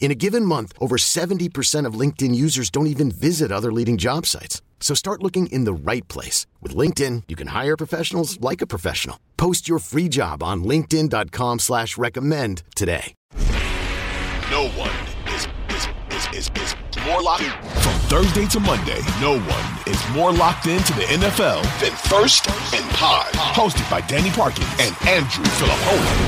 In a given month, over 70% of LinkedIn users don't even visit other leading job sites. So start looking in the right place. With LinkedIn, you can hire professionals like a professional. Post your free job on linkedin.com/recommend today. No one is more locked in. From Thursday to Monday, no one is more locked into the NFL than First and Pod. Hosted by Danny Parkins and Andrew Filipponi.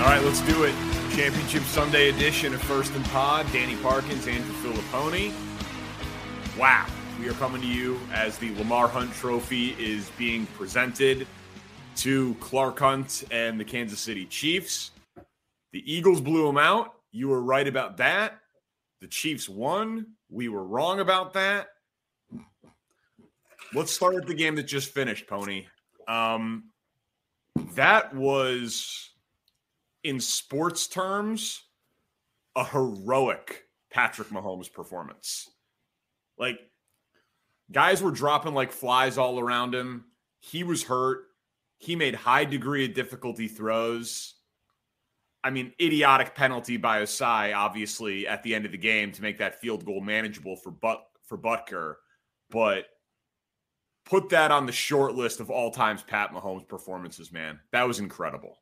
All right, let's do it. Championship Sunday edition of First and Pod. Danny Parkins, Andrew Filipponi. Wow. We are coming to you as the Lamar Hunt Trophy is being presented to Clark Hunt and the Kansas City Chiefs. The Eagles blew them out. You were right about that. The Chiefs won. We were wrong about that. Let's start with the game that just finished, Pony. That was, in sports terms, a heroic Patrick Mahomes performance. Like, guys were dropping like flies all around him. He was hurt. He made high degree of difficulty throws. I mean, idiotic penalty by Ossai, obviously, at the end of the game to make that field goal manageable for Butker. But put that on the short list of all times Pat Mahomes performances, man. That was incredible.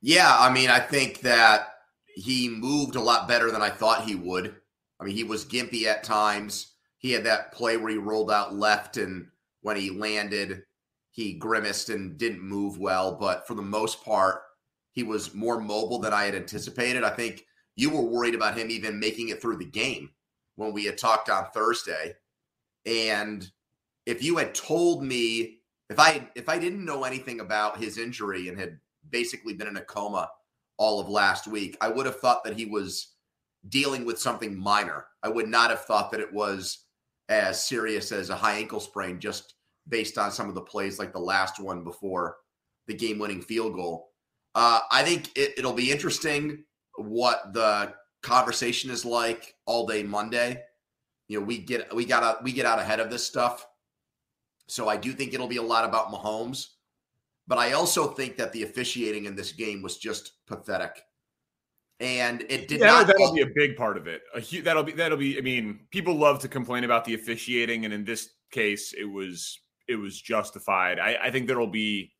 Yeah, I mean, I think that he moved a lot better than I thought he would. I mean, he was gimpy at times. He had that play where he rolled out left, and when he landed, he grimaced and didn't move well. But for the most part, he was more mobile than I had anticipated. I think you were worried about him even making it through the game when we had talked on Thursday. And if you had told me, if I didn't know anything about his injury and had basically been in a coma all of last week, I would have thought that he was dealing with something minor. I would not have thought that it was as serious as a high ankle sprain, just based on some of the plays like the last one before the game-winning field goal. I think it'll be interesting what the conversation is like all day Monday. You know, we get out ahead of this stuff. So I do think it'll be a lot about Mahomes. But I also think that the officiating in this game was just pathetic, and it did not. That'll be a big part of it. That'll be. I mean, people love to complain about the officiating, and in this case, it was justified. I think there'll be,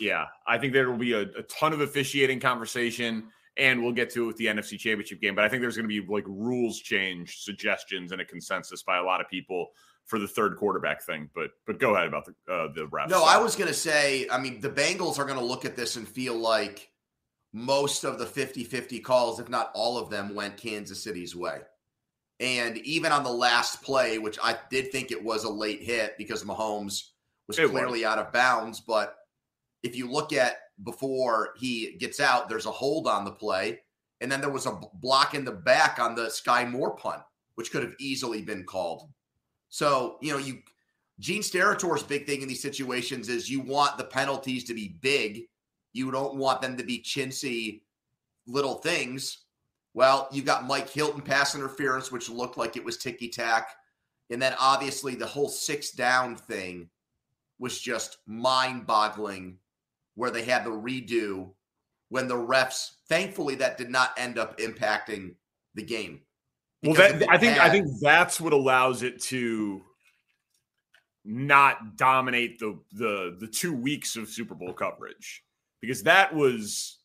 a ton of officiating conversation, and we'll get to it with the NFC Championship game. But I think there's going to be like rules change suggestions and a consensus by a lot of people for the third quarterback thing, but go ahead about the refs. No, I was going to say, I mean, the Bengals are going to look at this and feel like most of the 50-50 calls, if not all of them, went Kansas City's way. And even on the last play, which I did think it was a late hit because Mahomes was clearly out of bounds, but if you look at before he gets out, there's a hold on the play, and then there was a block in the back on the Skyy Moore punt, which could have easily been called. So, you know, Gene Steratore, big thing in these situations is you want the penalties to be big. You don't want them to be chintzy little things. Well, you got Mike Hilton pass interference, which looked like it was ticky-tack. And then obviously the whole 6-down thing was just mind-boggling, where they had the redo when the refs, thankfully, that did not end up impacting the game. Because I think that's what allows it to not dominate the 2 weeks of Super Bowl coverage, because that was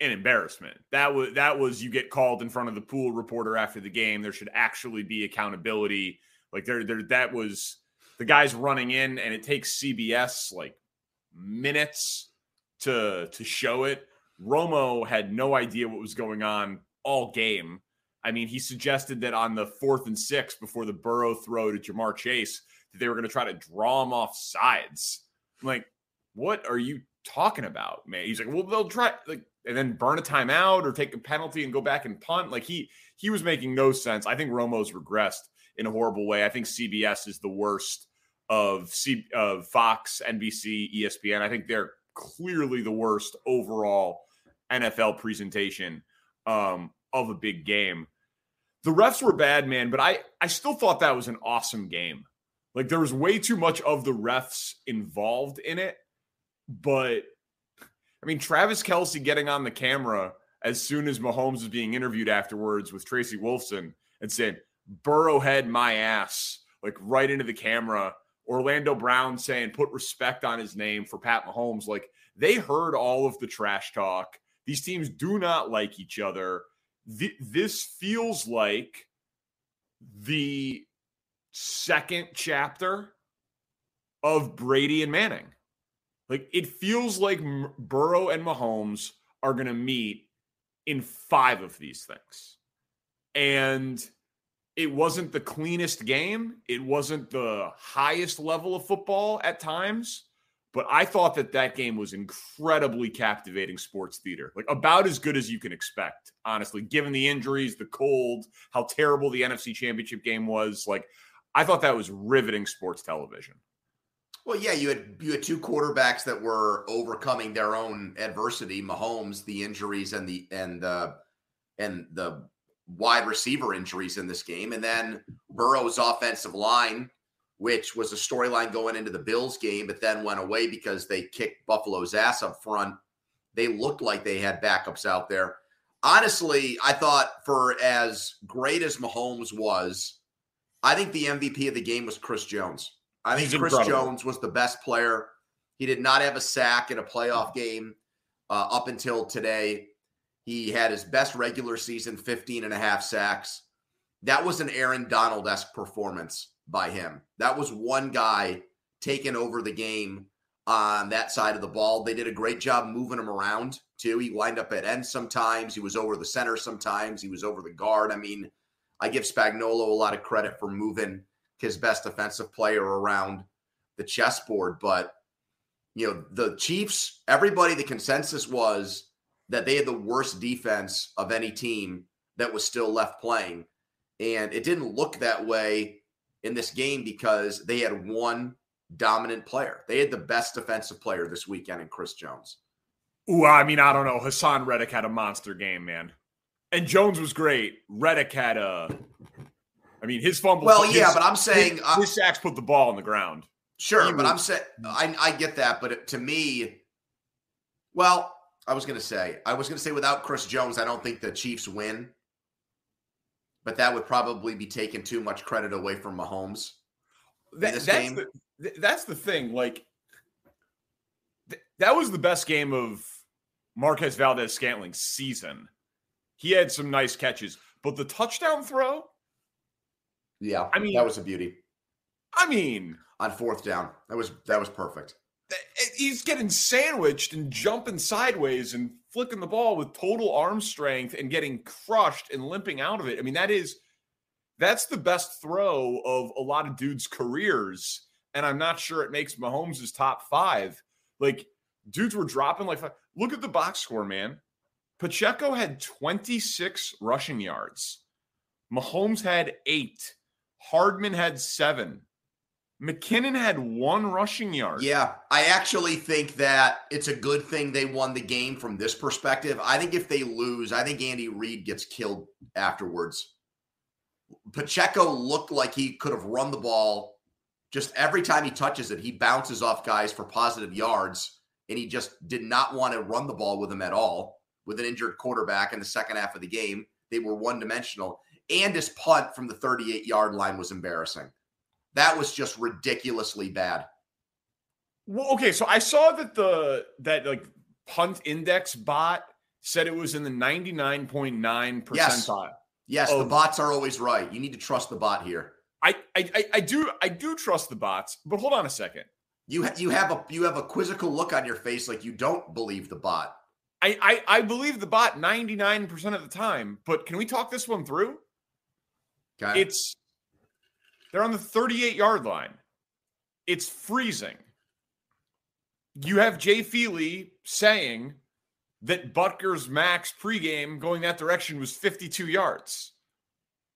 an embarrassment. That was you get called in front of the pool reporter after the game. There should actually be accountability. Like there that was the guy's running in, and it takes CBS like minutes to show it. Romo had no idea what was going on all game. I mean, he suggested that on the 4th and 6 before the Burrow throw to Jamar Chase, that they were going to try to draw him off sides. I'm like, what are you talking about, man? He's like, well, they'll try, like, and then burn a timeout or take a penalty and go back and punt. Like he was making no sense. I think Romo's regressed in a horrible way. I think CBS is the worst of Fox, NBC, ESPN. I think they're clearly the worst overall NFL presentation of a big game. The refs were bad, man, but I still thought that was an awesome game. Like, there was way too much of the refs involved in it. But, I mean, Travis Kelce getting on the camera as soon as Mahomes was being interviewed afterwards with Tracy Wolfson and saying, Burrow head my ass, like right into the camera. Orlando Brown saying, put respect on his name for Pat Mahomes. Like, they heard all of the trash talk. These teams do not like each other. This feels like the second chapter of Brady and Manning. Like, it feels like Burrow and Mahomes are going to meet in 5 of these things. And it wasn't the cleanest game. It wasn't the highest level of football at times. But I thought that game was incredibly captivating sports theater. Like, about as good as you can expect, honestly, given the injuries, the cold, how terrible the NFC Championship game was. Like, I thought that was riveting sports television. Well, yeah, you had 2 quarterbacks that were overcoming their own adversity. Mahomes, the injuries and the wide receiver injuries in this game, and then Burrow's offensive line, which was a storyline going into the Bills game, but then went away because they kicked Buffalo's ass up front. They looked like they had backups out there. Honestly, I thought for as great as Mahomes was, I think the MVP of the game was Chris Jones. I think Chris Jones was the best player. He did not have a sack in a playoff game up until today. He had his best regular season, 15.5 sacks. That was an Aaron Donald-esque performance by him. That was one guy taking over the game on that side of the ball. They did a great job moving him around, too. He lined up at end sometimes. He was over the center sometimes. He was over the guard. I mean, I give Spagnolo a lot of credit for moving his best defensive player around the chessboard. But, you know, the Chiefs, everybody, the consensus was that they had the worst defense of any team that was still left playing. And it didn't look that way in this game because they had one dominant player. They had the best defensive player this weekend in Chris Jones. Ooh, I mean, I don't know. Hassan Reddick had a monster game, man. And Jones was great. Reddick had his fumble. Well, but I'm saying his sacks put the ball on the ground. Sure, but I'm saying I get that. But to me, well, I was going to say without Chris Jones, I don't think the Chiefs win. But that would probably be taking too much credit away from Mahomes in this game. That's the thing. Like, that was the best game of Marquez Valdes-Scantling's season. He had some nice catches, but the touchdown throw. Yeah, I mean, that was a beauty. I mean, on 4th down, that was perfect. He's getting sandwiched and jumping sideways and flicking the ball with total arm strength and getting crushed and limping out of it. I mean, that's the best throw of a lot of dudes' careers, and I'm not sure it makes Mahomes' top 5. Like, dudes were dropping like five. Look at the box score, man. Pacheco had 26 rushing yards. Mahomes had 8. Hardman had 7. McKinnon had 1 rushing yard. Yeah, I actually think that it's a good thing they won the game from this perspective. I think if they lose, I think Andy Reid gets killed afterwards. Pacheco looked like he could have run the ball. Just every time he touches it, he bounces off guys for positive yards, and he just did not want to run the ball with him at all with an injured quarterback in the second half of the game. They were one-dimensional. And his punt from the 38-yard line was embarrassing. That was just ridiculously bad. Well, okay, so I saw that that punt index bot said it was in the 99.9 percentile. Yes, the bots are always right. You need to trust the bot here. I do trust the bots, but hold on a second. You have a quizzical look on your face like you don't believe the bot. I believe the bot 99% of the time, but can we talk this one through? Okay. They're on the 38-yard line. It's freezing. You have Jay Feely saying that Butker's max pregame going that direction was 52 yards.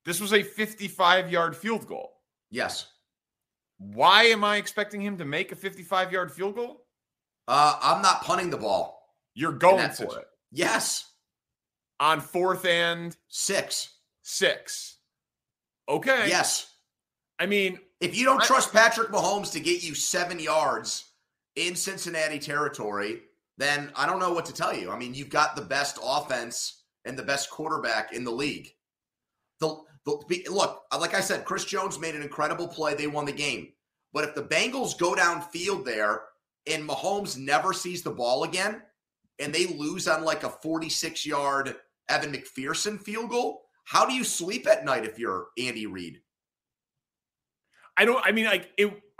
This was a 55-yard field goal. Yes. Why am I expecting him to make a 55-yard field goal? I'm not punting the ball. You're going for it. Yes. On 4th and 6. Okay. Yes. I mean, if you don't trust Patrick Mahomes to get you 7 yards in Cincinnati territory, then I don't know what to tell you. I mean, you've got the best offense and the best quarterback in the league. Look, like I said, Chris Jones made an incredible play. They won the game. But if the Bengals go downfield there and Mahomes never sees the ball again and they lose on like a 46-yard Evan McPherson field goal, how do you sleep at night if you're Andy Reid?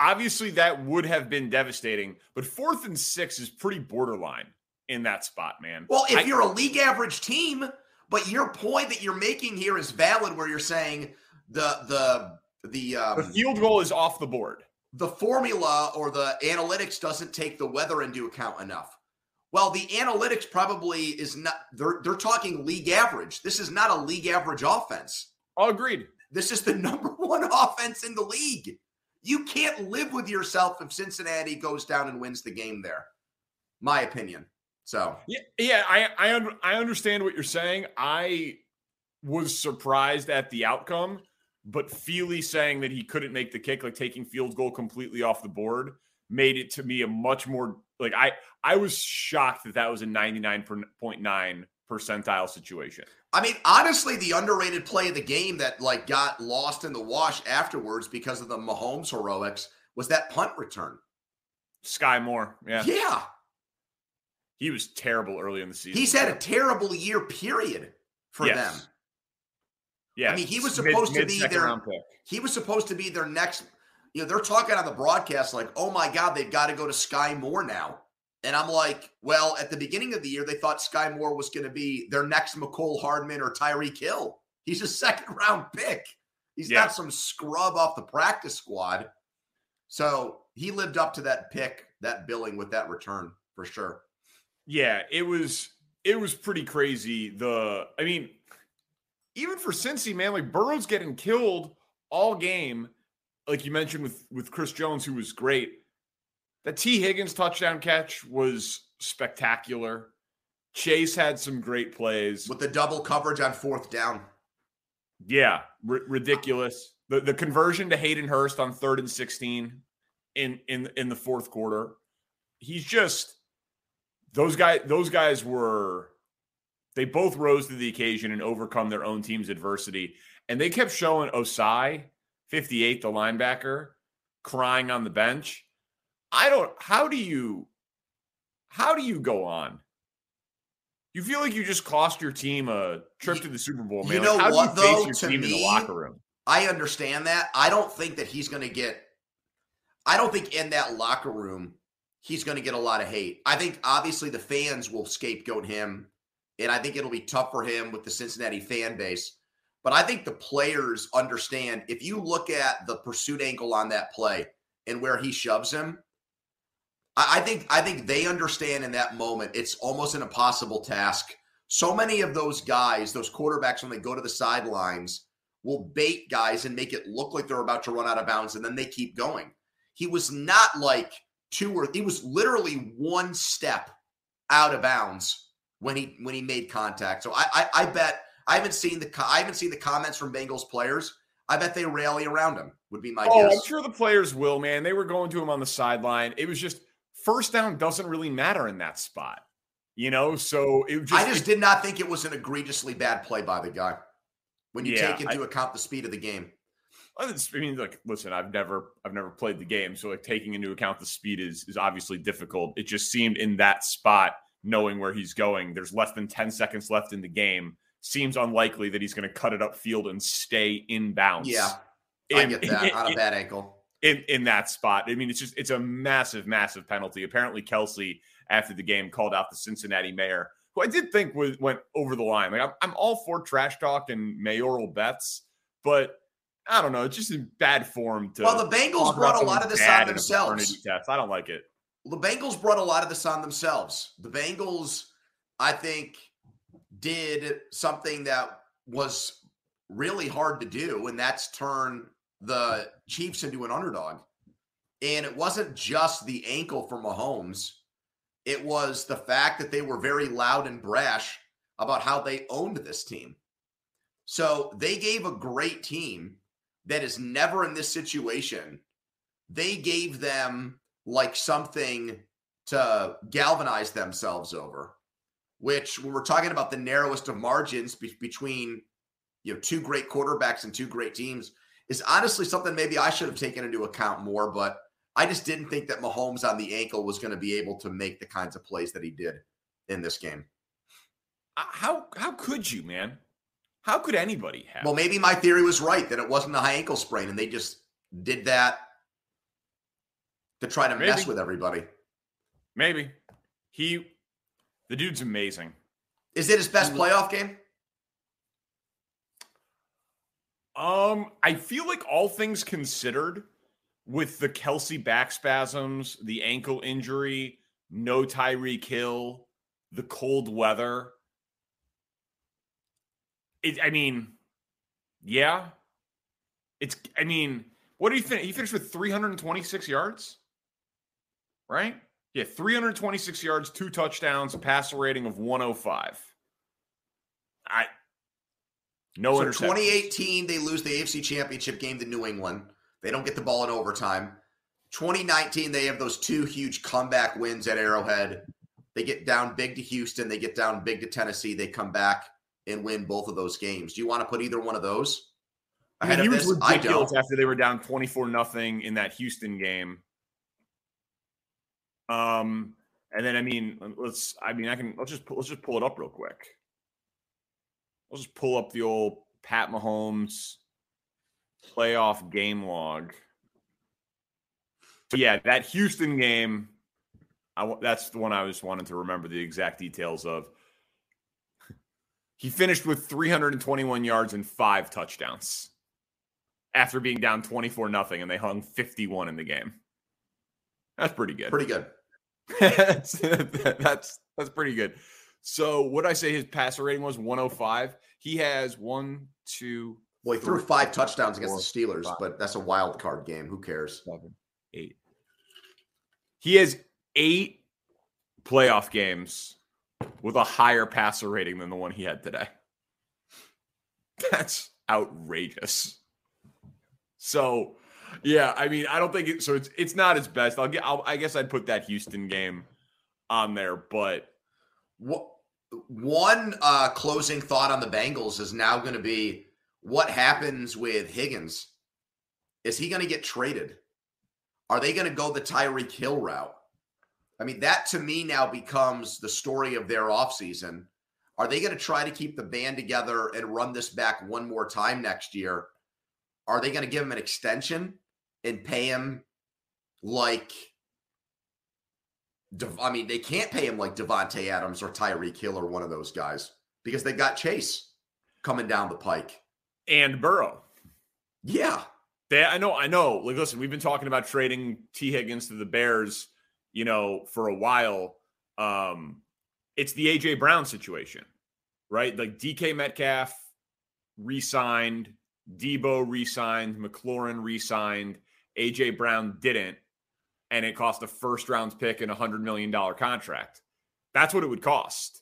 Obviously that would have been devastating, but 4th and 6 is pretty borderline in that spot, man. Well, if you're a league average team, but your point that you're making here is valid where you're saying the field goal is off the board. The formula or the analytics doesn't take the weather into account enough. Well, the analytics probably is not, they're talking league average. This is not a league average offense. All agreed. This is the number one offense in the league. You can't live with yourself if Cincinnati goes down and wins the game there. My opinion. So I understand what you're saying. I was surprised at the outcome, but Feely saying that he couldn't make the kick, like taking field goal completely off the board, made it to me a much more like I was shocked that was a 99.9 percentile situation. I mean, honestly, the underrated play of the game that like got lost in the wash afterwards because of the Mahomes heroics was that punt return. Skyy Moore. Yeah. He was terrible early in the season. He's had a terrible year period for them. Yeah. I mean, he was supposed to be their next, they're talking on the broadcast like, "Oh my God, they've got to go to Skyy Moore now." And I'm like, well, at the beginning of the year, they thought Skyy Moore was going to be their next McCole Hardman or Tyreek Hill. He's a second-round pick. He's not some scrub off the practice squad. So he lived up to that pick, that billing with that return for sure. Yeah, it was pretty crazy. Even for Cincy, man, like Burrow's getting killed all game, like you mentioned with Chris Jones, who was great. That T. Higgins touchdown catch was spectacular. Chase had some great plays. With the double coverage on 4th down. Yeah, ridiculous. The conversion to Hayden Hurst on 3rd and 16 in the fourth quarter. He's just, those guys were, they both rose to the occasion and overcome their own team's adversity. And they kept showing Ossai, 58, the linebacker, crying on the bench. How do you go on? You feel like you just cost your team a trip to the Super Bowl, man. You know what, though, to me, in the locker room? I understand that. I don't think that he's going to get – I don't think in that locker room he's going to get a lot of hate. I think, obviously, the fans will scapegoat him, and I think it'll be tough for him with the Cincinnati fan base. But I think the players understand, if you look at the pursuit angle on that play and where he shoves him, I think they understand in that moment it's almost an impossible task. So many of those guys, those quarterbacks, when they go to the sidelines, will bait guys and make it look like they're about to run out of bounds, and then they keep going. He was not like he was literally one step out of bounds when he made contact. So I bet I haven't seen the comments from Bengals players. I bet they rally around him would be my guess. I'm sure the players will, man. They were going to him on the sideline. It was just 1st down doesn't really matter in that spot, So I did not think it was an egregiously bad play by the guy when you take into account the speed of the game. Listen, I've never played the game, so taking into account the speed is obviously difficult. It just seemed in that spot, knowing where he's going, there's less than 10 seconds left in the game. Seems unlikely that he's going to cut it upfield and stay in bounds. Yeah. I get that. Not a bad ankle. In that spot. I mean, it's a massive, massive penalty. Apparently, Kelce, after the game, called out the Cincinnati mayor, who I did think went over the line. Like, I'm all for trash talk and mayoral bets, but I don't know. It's just in bad form. Well, the Bengals brought a lot of this on themselves. I don't like it. The Bengals, I think, did something that was really hard to do, and that's turn the Chiefs into an underdog. And it wasn't just the ankle for Mahomes. It was the fact that they were very loud and brash about how they owned this team. So they gave a great team that is never in this situation. They gave them like something to galvanize themselves over, which when we're talking about the narrowest of margins between, two great quarterbacks and two great teams, is honestly something maybe I should have taken into account more, but I just didn't think that Mahomes on the ankle was going to be able to make the kinds of plays that he did in this game. How could you, man? How could anybody have? Well, maybe my theory was right, that it wasn't a high ankle sprain, and they just did that to try to mess with everybody. Maybe. The dude's amazing. Is it his best playoff game? I feel like all things considered, with the Kelce back spasms, the ankle injury, no Tyreek Hill, the cold weather. What do you think? He finished with 326 yards, right? Yeah, 326 yards, 2 touchdowns, a passer rating of 105. No interceptions. So 2018, they lose the AFC Championship game to New England. They don't get the ball in overtime. 2019, they have those 2 huge comeback wins at Arrowhead. They get down big to Houston. They get down big to Tennessee. They come back and win both of those games. Do you want to put either one of those ahead of this? I don't. After they were down 24-0 in that Houston game. And then, let's just pull it up real quick. I'll just pull up the old Pat Mahomes playoff game log. So yeah, that Houston game, that's the one I was wanting to remember the exact details of. He finished with 321 yards and 5 touchdowns after being down 24-0, and they hung 51 in the game. That's pretty good. Pretty good. That's pretty good. So what I say his passer rating was 105. He has 1, 2. Well, he threw 5 touchdowns against the Steelers, but that's a wild card game. Who cares? 7, 8. He has 8 playoff games with a higher passer rating than the one he had today. That's outrageous. So, yeah, I don't think so. It's not his best. I guess I'd put that Houston game on there, but one closing thought on the Bengals is now going to be what happens with Higgins. Is he going to get traded? Are they going to go the Tyreek Hill route? That to me now becomes the story of their offseason. Are they going to try to keep the band together and run this back one more time next year? Are they going to give him an extension and pay him like... they can't pay him like Devontae Adams or Tyreek Hill or one of those guys because they got Chase coming down the pike. And Burrow. Yeah. I know. Like, listen, we've been talking about trading T. Higgins to the Bears, for a while. It's the A.J. Brown situation, right? Like DK Metcalf re-signed, Debo re-signed, McLaurin re-signed, A.J. Brown didn't. And it cost a first-round pick and $100 million contract. That's what it would cost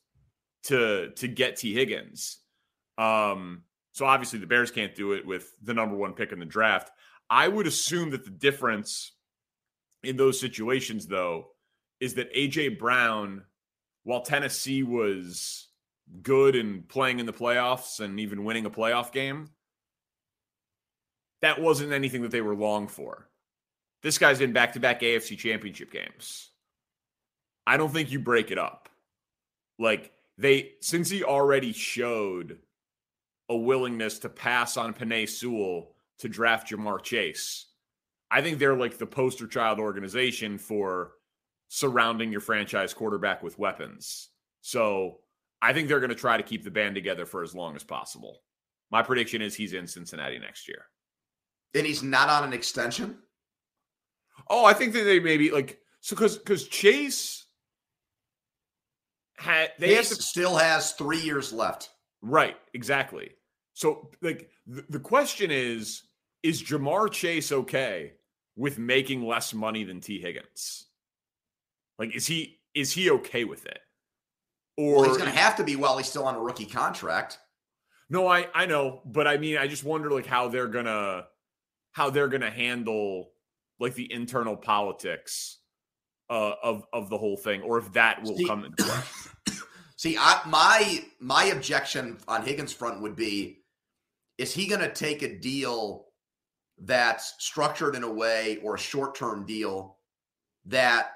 to get T. Higgins. So obviously the Bears can't do it with the number 1 pick in the draft. I would assume that the difference in those situations, though, is that A.J. Brown, while Tennessee was good and playing in the playoffs and even winning a playoff game, that wasn't anything that they were long for. This guy's in back-to-back AFC championship games. I don't think you break it up. Like, since he already showed a willingness to pass on Penei Sewell to draft Jamar Chase. I think they're like the poster child organization for surrounding your franchise quarterback with weapons. So I think they're going to try to keep the band together for as long as possible. My prediction is he's in Cincinnati next year. And he's not on an extension? Oh, I think that they maybe like, so because Chase had, they Chase have to, still has 3 years left. Right. Exactly. So like the question is Jamar Chase okay with making less money than T. Higgins? Like, is he okay with it? Or well, he's going to have to be while he's still on a rookie contract. No, I know, but I mean, I just wonder like how they're gonna handle like the internal politics of the whole thing, or if that will come into play. See, my objection on Higgins' front would be: is he going to take a deal that's structured in a way, or a short-term deal that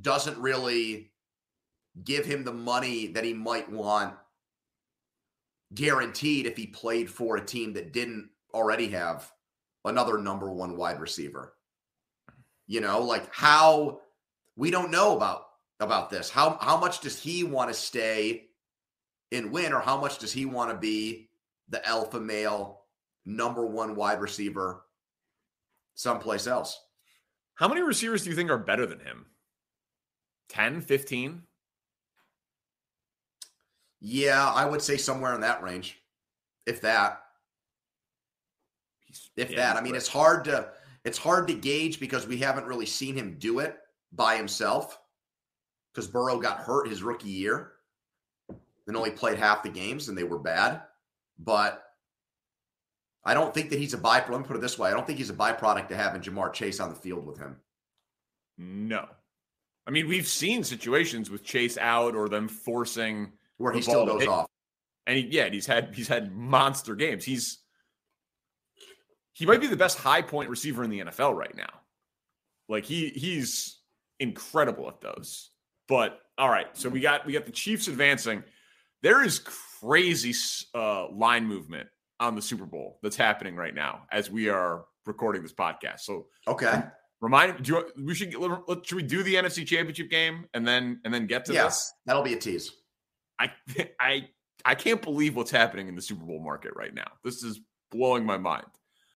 doesn't really give him the money that he might want guaranteed if he played for a team that didn't already have another number one wide receiver? You know, like how we don't know about this. How much does he want to stay and win, or how much does he want to be the alpha male, number one wide receiver someplace else? How many receivers do you think are better than him? 10, 15? Yeah, I would say somewhere in that range. If that. I mean, it's hard to gauge because we haven't really seen him do it by himself because Burrow got hurt his rookie year and only played half the games and they were bad. But I don't think that he's a byproduct. Let me put it this way. I don't think he's a byproduct to having Jamar Chase on the field with him. No. I mean, we've seen situations with Chase out or them forcing where he still goes off. And he's had monster games. He might be the best high point receiver in the NFL right now. Like he's incredible at those. But all right, so we got the Chiefs advancing. There is crazy line movement on the Super Bowl that's happening right now as we are recording this podcast. So okay, should we do the NFC Championship game and then get to this? That'll be a tease. I can't believe what's happening in the Super Bowl market right now. This is blowing my mind.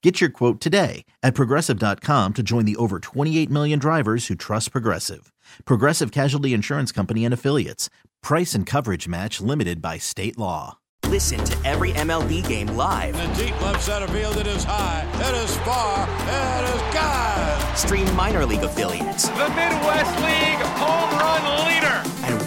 Get your quote today at Progressive.com to join the over 28 million drivers who trust Progressive. Progressive Casualty Insurance Company and Affiliates. Price and coverage match limited by state law. Listen to every MLB game live. In the deep left center field, it is high, it is far, it is God. Stream minor league affiliates. The Midwest League home run leader. And